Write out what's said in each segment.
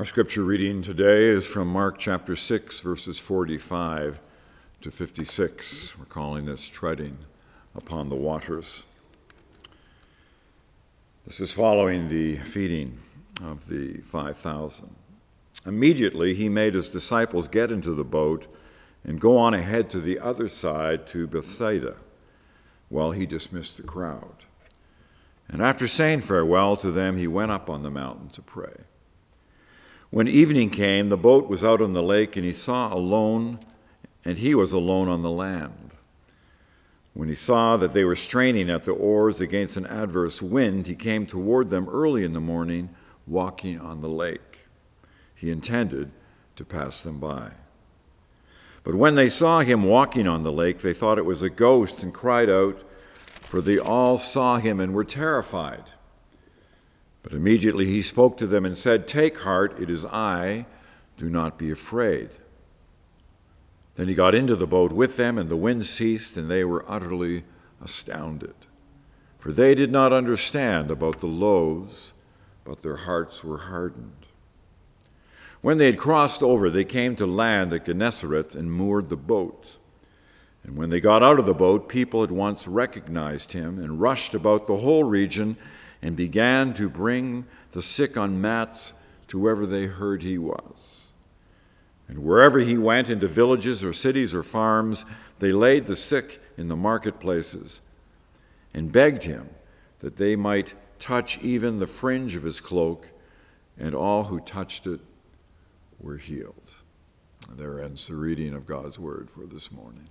Our scripture reading today is from Mark chapter 6, verses 45 to 56. We're calling this Treading Upon the Waters. This is following the feeding of the 5,000. Immediately he made his disciples get into the boat and go on ahead to the other side to Bethsaida, while he dismissed the crowd. And after saying farewell to them, he went up on the mountain to pray. When evening came, the boat was out on the lake, and he was alone on the land. When he saw that they were straining at the oars against an adverse wind, he came toward them early in the morning, walking on the lake. He intended to pass them by. But when they saw him walking on the lake, they thought it was a ghost and cried out, for they all saw him and were terrified. But immediately he spoke to them and said, "Take heart, it is I, do not be afraid." Then he got into the boat with them, and the wind ceased, and they were utterly astounded. For they did not understand about the loaves, but their hearts were hardened. When they had crossed over, they came to land at Gennesaret and moored the boat. And when they got out of the boat, people at once recognized him and rushed about the whole region and began to bring the sick on mats to wherever they heard he was. And wherever he went, into villages or cities or farms, they laid the sick in the marketplaces and begged him that they might touch even the fringe of his cloak, and all who touched it were healed. And there ends the reading of God's word for this morning.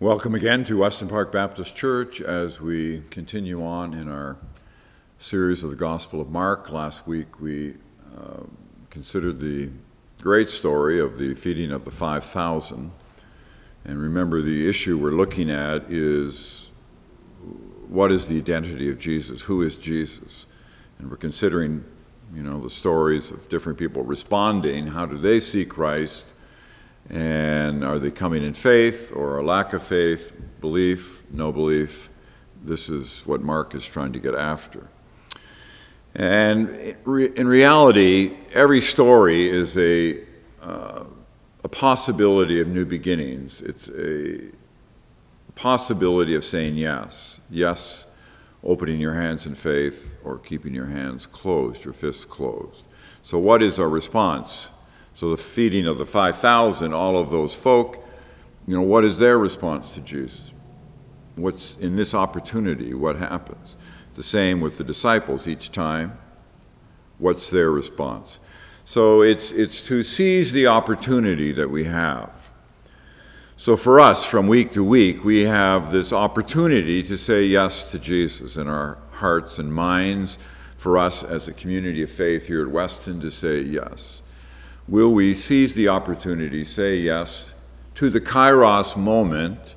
Welcome again to Weston Park Baptist Church as we continue on in our series of the Gospel of Mark. Last week we considered the great story of the feeding of the 5,000. And remember, the issue we're looking at is, what is the identity of Jesus? Who is Jesus? And we're considering, the stories of different people responding. How do they see Christ? And are they coming in faith or a lack of faith, belief, no belief? This is what Mark is trying to get after. And in reality, every story is a possibility of new beginnings. It's a possibility of saying yes, opening your hands in faith, or keeping your hands closed, your fists closed. So what is our response? So the feeding of the 5,000, all of those folk, what is their response to Jesus? What's in this opportunity? What happens? The same with the disciples each time. What's their response? So it's to seize the opportunity that we have. So for us, from week to week, we have this opportunity to say yes to Jesus in our hearts and minds. For us as a community of faith here at Weston, to say yes. Will we seize the opportunity, say yes to the Kairos moment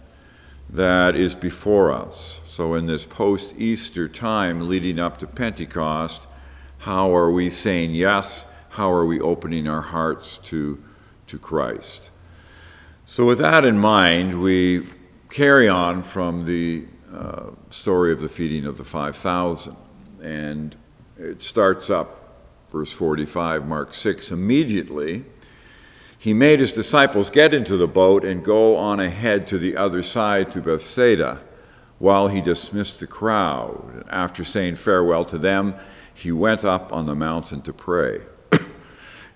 that is before us? So in this post-Easter time leading up to Pentecost, how are we saying yes? How are we opening our hearts to Christ? So with that in mind, we carry on from the story of the feeding of the 5,000. And it starts up, verse 45, Mark 6, immediately he made his disciples get into the boat and go on ahead to the other side to Bethsaida, while he dismissed the crowd. After saying farewell to them, he went up on the mountain to pray.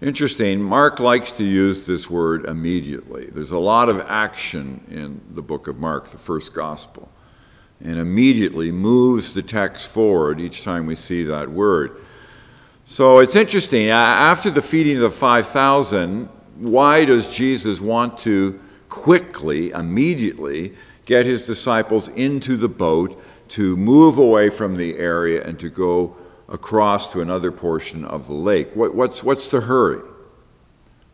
Interesting, Mark likes to use this word immediately. There's a lot of action in the book of Mark, the first gospel, and immediately moves the text forward each time we see that word. So it's interesting, after the feeding of the 5,000, why does Jesus want to quickly, immediately, get his disciples into the boat to move away from the area and to go across to another portion of the lake? What's the hurry?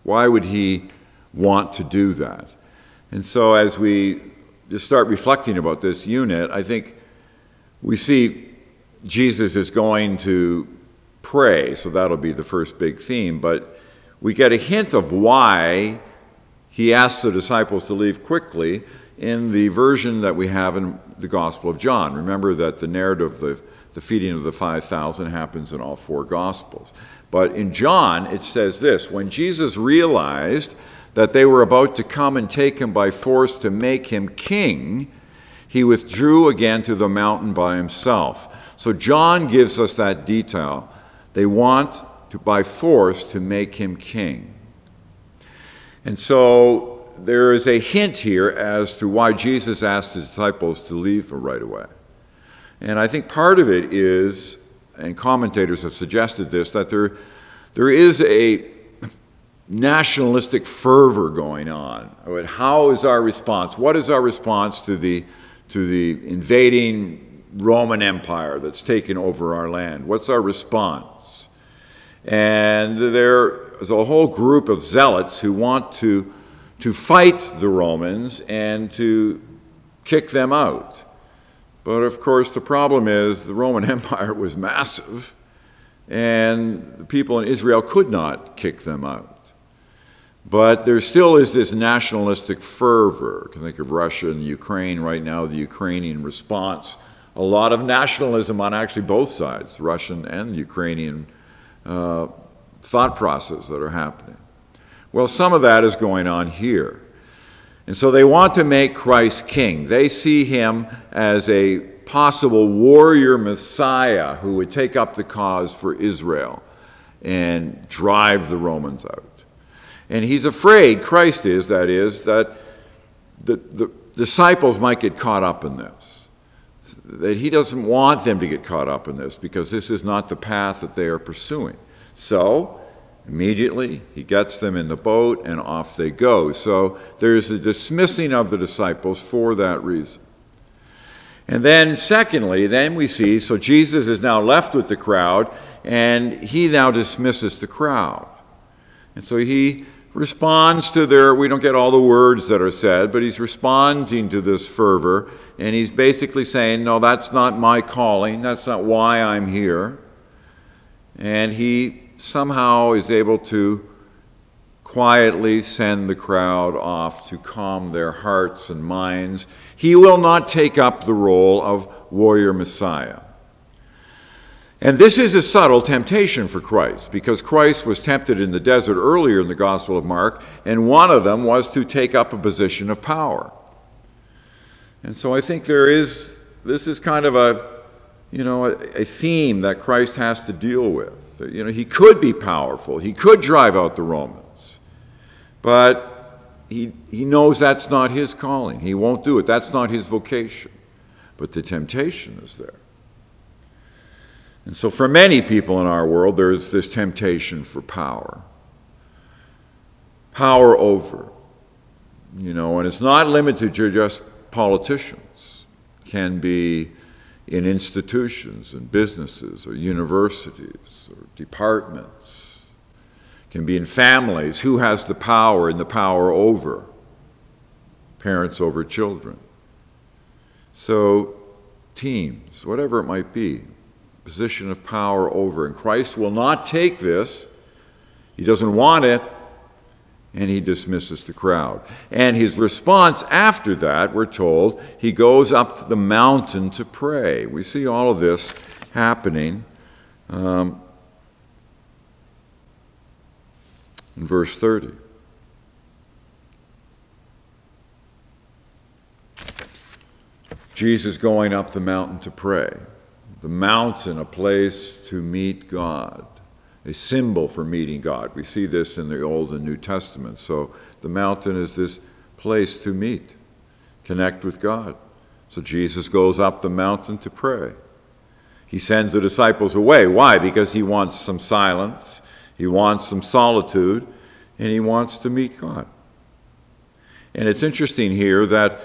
Why would he want to do that? And so as we just start reflecting about this unit, I think we see Jesus is going to pray, so that'll be the first big theme, but we get a hint of why he asked the disciples to leave quickly in the version that we have in the Gospel of John. Remember that the narrative of the The feeding of the 5,000 happens in all four Gospels. But in John, it says this: when Jesus realized that they were about to come and take him by force to make him king, he withdrew again to the mountain by himself. So John gives us that detail. They want to, by force, to make him king. And so there is a hint here as to why Jesus asked his disciples to leave right away. And I think part of it is, and commentators have suggested this, that there is a nationalistic fervor going on. How is our response? What is our response to the invading Roman Empire that's taken over our land? What's our response? And there is a whole group of zealots who want to fight the Romans and to kick them out. But of course, the problem is the Roman Empire was massive, and the people in Israel could not kick them out. But there still is this nationalistic fervor. I think of Russia and Ukraine right now, the Ukrainian response. A lot of nationalism on actually both sides, Russian and Ukrainian thought processes that are happening. Well, some of that is going on here. And so they want to make Christ king. They see him as a possible warrior Messiah who would take up the cause for Israel and drive the Romans out. And he's afraid, Christ is, that is, that the disciples might get caught up in this. That he doesn't want them to get caught up in this because this is not the path that they are pursuing. So immediately he gets them in the boat and off they go. So there's a dismissing of the disciples for that reason. And then secondly, then we see, so Jesus is now left with the crowd and he now dismisses the crowd. And so he responds to their, we don't get all the words that are said, but he's responding to this fervor, and he's basically saying, no, that's not my calling, that's not why I'm here. And he somehow is able to quietly send the crowd off to calm their hearts and minds. He will not take up the role of warrior Messiah. And this is a subtle temptation for Christ, because Christ was tempted in the desert earlier in the Gospel of Mark, and one of them was to take up a position of power. And so I think this is kind of a theme that Christ has to deal with. You know, he could be powerful, he could drive out the Romans, but he knows that's not his calling. He won't do it. That's not his vocation. But the temptation is there. And so for many people in our world, there is this temptation for power. Power over. You know, and it's not limited to just politicians. It can be in institutions and businesses or universities or departments. It can be in families. Who has the power and the power over? Parents over children. So teams, whatever it might be. Position of power over. And Christ will not take this. He doesn't want it. And he dismisses the crowd. And his response after that, we're told, he goes up to the mountain to pray. We see all of this happening in verse 30. Jesus going up the mountain to pray. The mountain, a place to meet God, a symbol for meeting God. We see this in the Old and New Testament. So the mountain is this place to meet, connect with God. So Jesus goes up the mountain to pray. He sends the disciples away. Why? Because he wants some silence, he wants some solitude, and he wants to meet God. And it's interesting here that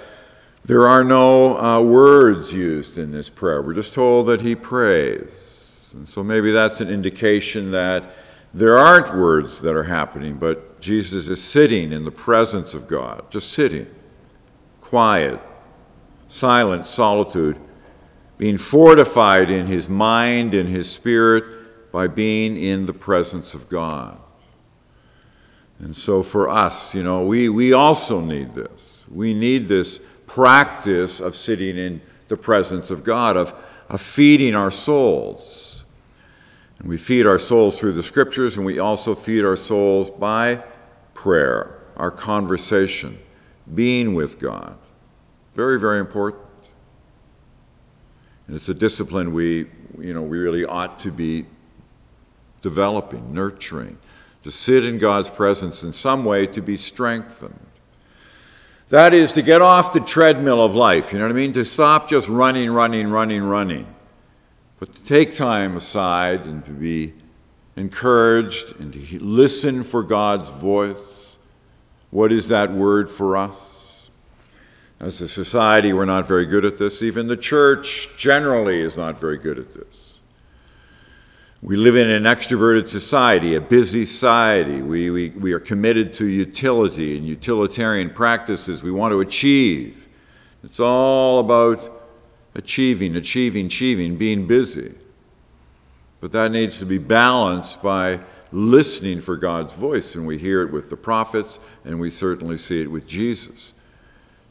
there are no words used in this prayer. We're just told that he prays. And so maybe that's an indication that there aren't words that are happening, but Jesus is sitting in the presence of God, just sitting, quiet, silent, solitude, being fortified in his mind, in his spirit, by being in the presence of God. And so for us, you know, we also need this. We need this practice of sitting in the presence of God, of of feeding our souls. And we feed our souls through the scriptures, and we also feed our souls by prayer, our conversation, being with God. Very, very important. And it's a discipline we really ought to be developing, nurturing, to sit in God's presence in some way to be strengthened. That is to get off the treadmill of life, you know what I mean? To stop just running, but to take time aside and to be encouraged and to listen for God's voice. What is that word for us? As a society, we're not very good at this. Even the church generally is not very good at this. We live in an extroverted society, a busy society. We are committed to utility and utilitarian practices. We want to achieve. It's all about achieving, being busy. But that needs to be balanced by listening for God's voice, and we hear it with the prophets, and we certainly see it with Jesus.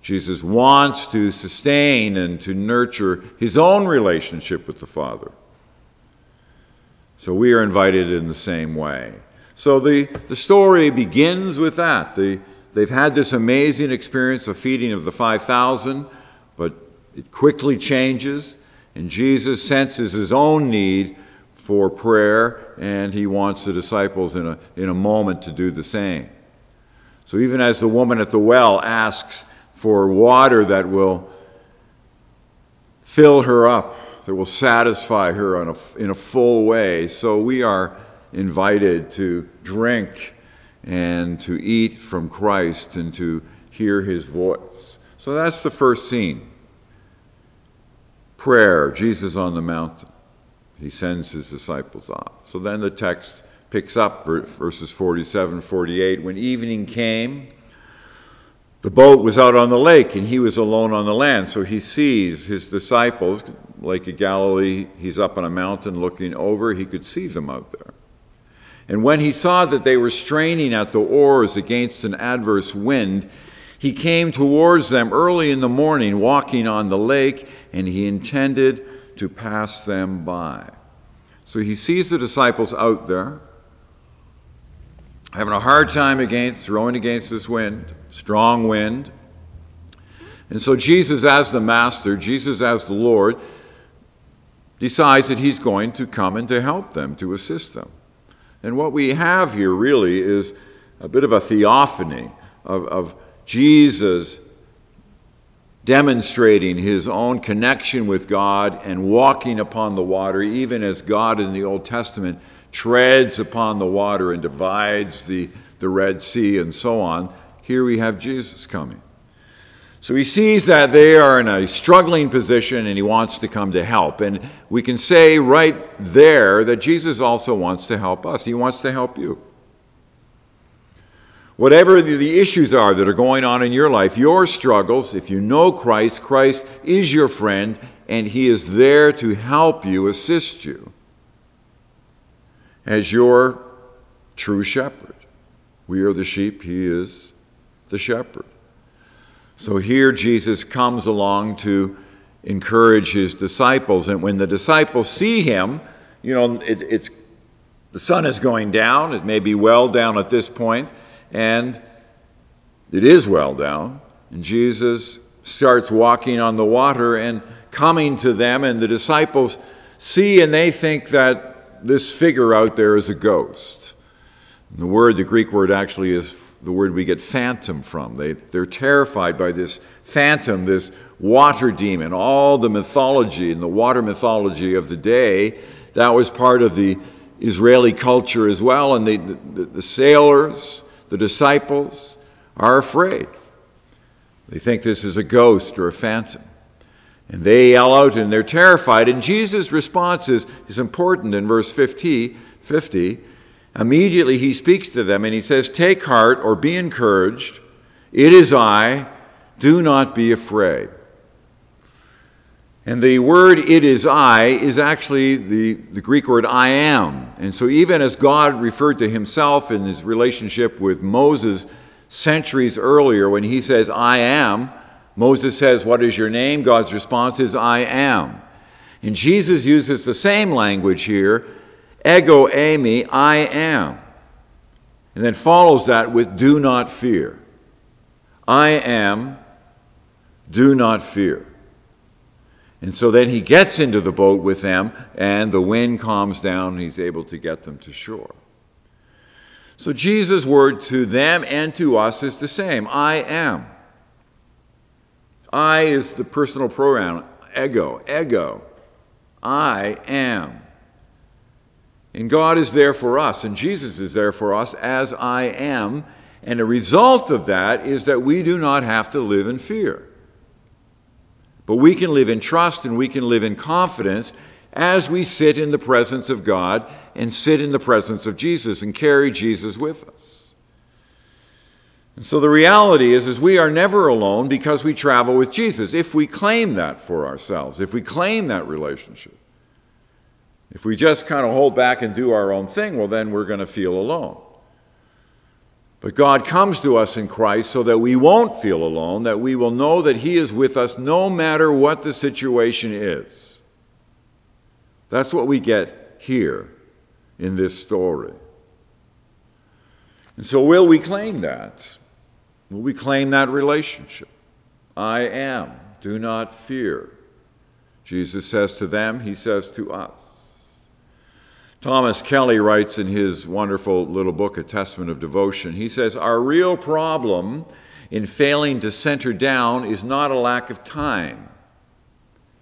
Jesus wants to sustain and to nurture his own relationship with the Father. So we are invited in the same way. So the story begins with that. They've had this amazing experience of feeding of the 5,000, but it quickly changes, and Jesus senses his own need for prayer, and he wants the disciples in a moment to do the same. So even as the woman at the well asks for water that will fill her up, that will satisfy her in a full way. So we are invited to drink and to eat from Christ and to hear his voice. So that's the first scene. Prayer, Jesus on the mountain. He sends his disciples off. So then the text picks up verses 47, 48. When evening came, the boat was out on the lake, and he was alone on the land. So he sees his disciples, Lake of Galilee, he's up on a mountain looking over. He could see them out there. And when he saw that they were straining at the oars against an adverse wind, he came towards them early in the morning, walking on the lake, and he intended to pass them by. So he sees the disciples out there, having a hard time rowing against this wind, strong wind. And so Jesus as the Master, Jesus as the Lord, decides that he's going to come and to help them, to assist them. And what we have here really is a bit of a theophany of Jesus demonstrating his own connection with God and walking upon the water, even as God in the Old Testament treads upon the water and divides the Red Sea and so on. Here we have Jesus coming. So he sees that they are in a struggling position and he wants to come to help. And we can say right there that Jesus also wants to help us. He wants to help you. Whatever the issues are that are going on in your life, your struggles, if you know Christ, Christ is your friend and he is there to help you, assist you as your true shepherd. We are the sheep, he is the shepherd. So here Jesus comes along to encourage his disciples. And when the disciples see him, it's the sun is going down. It may be well down at this point. And it is well down. And Jesus starts walking on the water and coming to them. And the disciples see and they think that this figure out there is a ghost. And the Greek word actually is the word we get phantom from. They're terrified by this phantom, this water demon. All the mythology and the water mythology of the day, that was part of the Israeli culture as well. And the sailors, the disciples, are afraid. They think this is a ghost or a phantom. And they yell out and they're terrified. And Jesus' response is important in verse 50. Immediately he speaks to them and he says, "Take heart or be encouraged. It is I. Do not be afraid." And the word "it is I" is actually the Greek word "I am." And so even as God referred to himself in his relationship with Moses centuries earlier when he says, "I am," Moses says, "What is your name?" God's response is, "I am." And Jesus uses the same language here, ego eimi, I am. And then follows that with do not fear. I am, do not fear. And so then he gets into the boat with them, and the wind calms down, and he's able to get them to shore. So Jesus' word to them and to us is the same, I am. I is the personal pronoun, ego, ego, I am. And God is there for us, and Jesus is there for us as I am, and a result of that is that we do not have to live in fear. But we can live in trust and we can live in confidence as we sit in the presence of God and sit in the presence of Jesus and carry Jesus with us. And so the reality is we are never alone because we travel with Jesus, if we claim that for ourselves, if we claim that relationship. If we just kind of hold back and do our own thing, well, then we're going to feel alone. But God comes to us in Christ so that we won't feel alone, that we will know that he is with us no matter what the situation is. That's what we get here in this story. And so will we claim that? Will we claim that relationship? I am, do not fear. Jesus says to them, he says to us. Thomas Kelly writes in his wonderful little book, A Testament of Devotion, he says, our real problem in failing to center down is not a lack of time.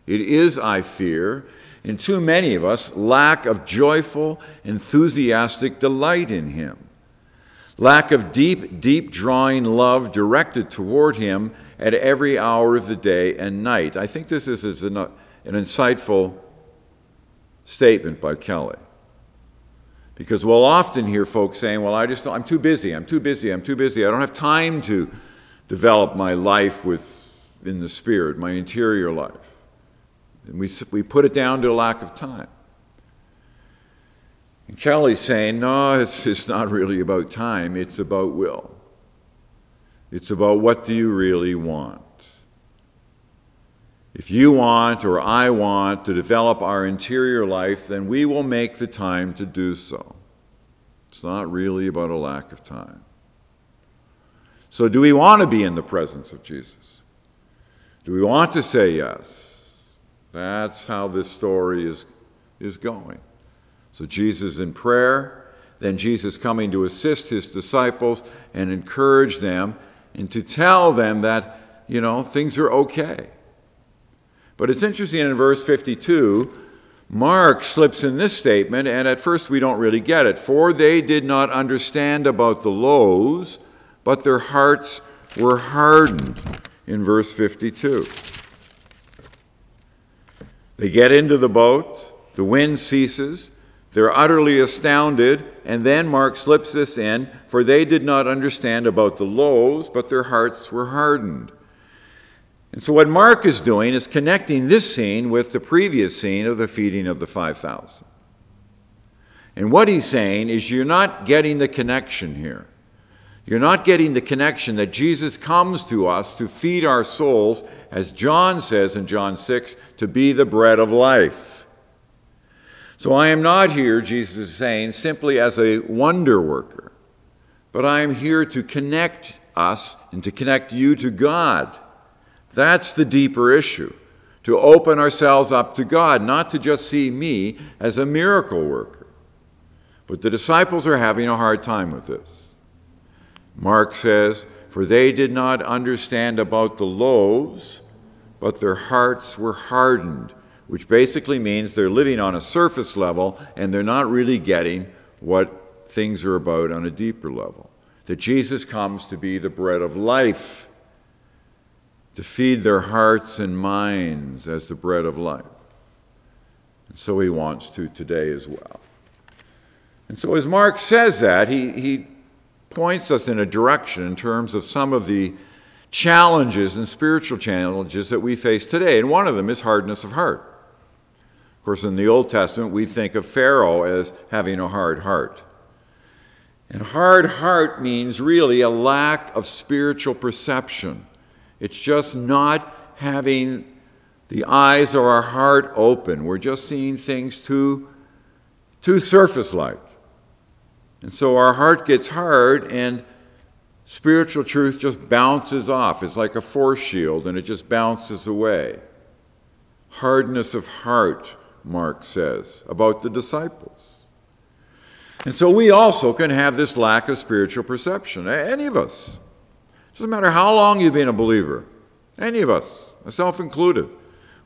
It is, I fear, in too many of us, lack of joyful, enthusiastic delight in him, lack of deep, deep drawing love directed toward him at every hour of the day and night. I think this is an insightful statement by Kelly. Because we'll often hear folks saying, well, I'm too busy, I don't have time to develop my life in the Spirit, my interior life. And we put it down to a lack of time. And Kelly's saying, no, it's not really about time, it's about will. It's about what do you really want. If you want or I want to develop our interior life, then we will make the time to do so. It's not really about a lack of time. So do we want to be in the presence of Jesus? Do we want to say yes? That's how this story is going. So Jesus in prayer, then Jesus coming to assist his disciples and encourage them and to tell them that, you know, things are okay. But it's interesting in verse 52, Mark slips in this statement, and at first we don't really get it. For they did not understand about the loaves, but their hearts were hardened, in verse 52. They get into the boat, the wind ceases, they're utterly astounded, and then Mark slips this in, for they did not understand about the loaves, but their hearts were hardened. And so what Mark is doing is connecting this scene with the previous scene of the feeding of the 5,000. And what he's saying is you're not getting the connection here. You're not getting the connection that Jesus comes to us to feed our souls, as John says in John 6, to be the bread of life. So I am not here, Jesus is saying, simply as a wonder worker, but I am here to connect us and to connect you to God. That's the deeper issue, to open ourselves up to God, not to just see me as a miracle worker. But the disciples are having a hard time with this. Mark says, for they did not understand about the loaves, but their hearts were hardened, which basically means they're living on a surface level and they're not really getting what things are about on a deeper level. That Jesus comes to be the bread of life, to feed their hearts and minds as the bread of life. And so he wants to today as well. And so as Mark says that, he points us in a direction in terms of some of the challenges and spiritual challenges that we face today. And one of them is hardness of heart. Of course, in the Old Testament, we think of Pharaoh as having a hard heart. And hard heart means really a lack of spiritual perception. It's just not having the eyes of our heart open. We're just seeing things too surface-like. And so our heart gets hard, and spiritual truth just bounces off. It's like a force shield, and it just bounces away. Hardness of heart, Mark says, about the disciples. And so we also can have this lack of spiritual perception, any of us. Doesn't matter how long you've been a believer, any of us, myself included.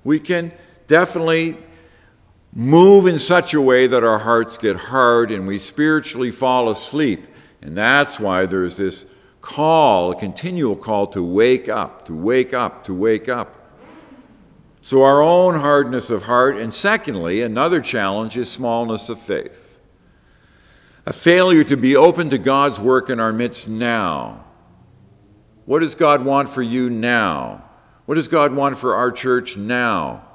We can definitely move in such a way that our hearts get hard and we spiritually fall asleep. And that's why there's this call, a continual call to wake up, to wake up, to wake up. So our own hardness of heart, and secondly, another challenge is smallness of faith. A failure to be open to God's work in our midst now. What does God want for you now? What does God want for our church now?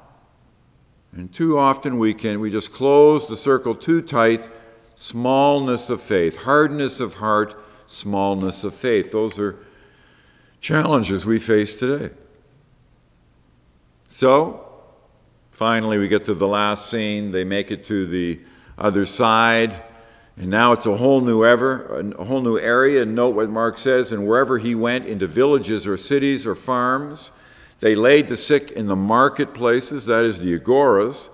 And too often we just close the circle too tight. Smallness of faith, hardness of heart, smallness of faith. Those are challenges we face today. So, finally we get to the last scene. They make it to the other side. And now it's a whole new area. And note what Mark says, and wherever he went, into villages or cities or farms, they laid the sick in the marketplaces, that is the agoras,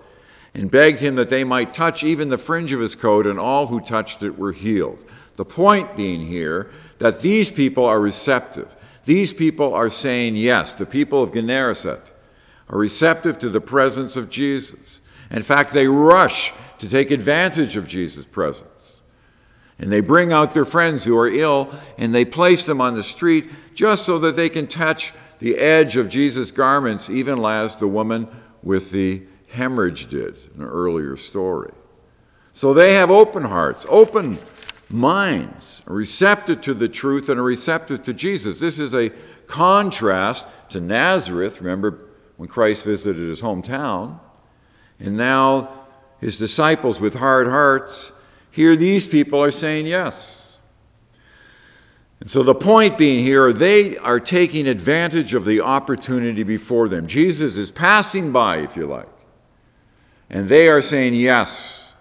and begged him that they might touch even the fringe of his coat, and all who touched it were healed. The point being here that these people are receptive. These people are saying yes. The people of Gennesaret are receptive to the presence of Jesus. In fact, they rush to take advantage of Jesus' presence. And they bring out their friends who are ill, and they place them on the street just so that they can touch the edge of Jesus' garments, even as the woman with the hemorrhage did in an earlier story. So they have open hearts, open minds, are receptive to the truth and are receptive to Jesus. This is a contrast to Nazareth, remember when Christ visited his hometown, and now his disciples with hard hearts. Here, these people are saying yes. And so the point being here, they are taking advantage of the opportunity before them. Jesus is passing by, if you like. And they are saying, yes,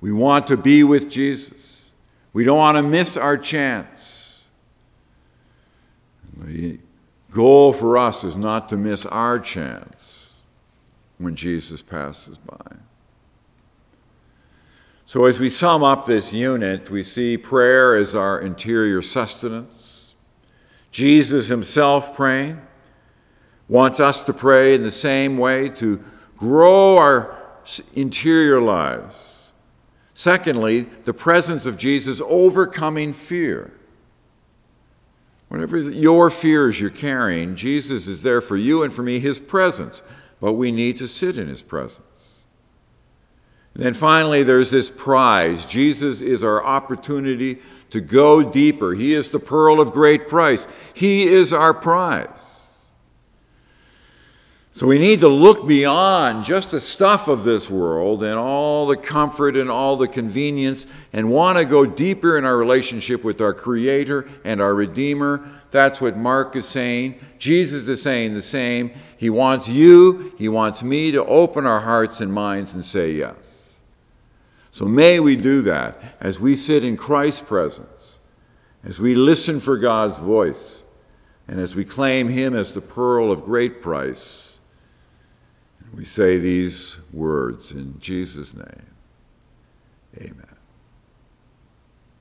we want to be with Jesus. We don't want to miss our chance. The goal for us is not to miss our chance when Jesus passes by. So as we sum up this unit, we see prayer as our interior sustenance. Jesus himself praying wants us to pray in the same way, to grow our interior lives. Secondly, the presence of Jesus overcoming fear. Whatever your fears you're carrying, Jesus is there for you and for me, his presence. But we need to sit in his presence. Then finally, there's this prize. Jesus is our opportunity to go deeper. He is the pearl of great price. He is our prize. So we need to look beyond just the stuff of this world and all the comfort and all the convenience, and want to go deeper in our relationship with our Creator and our Redeemer. That's what Mark is saying. Jesus is saying the same. He wants you, he wants me to open our hearts and minds and say yes. So may we do that as we sit in Christ's presence, as we listen for God's voice, and as we claim him as the pearl of great price. And we say these words in Jesus' name. Amen.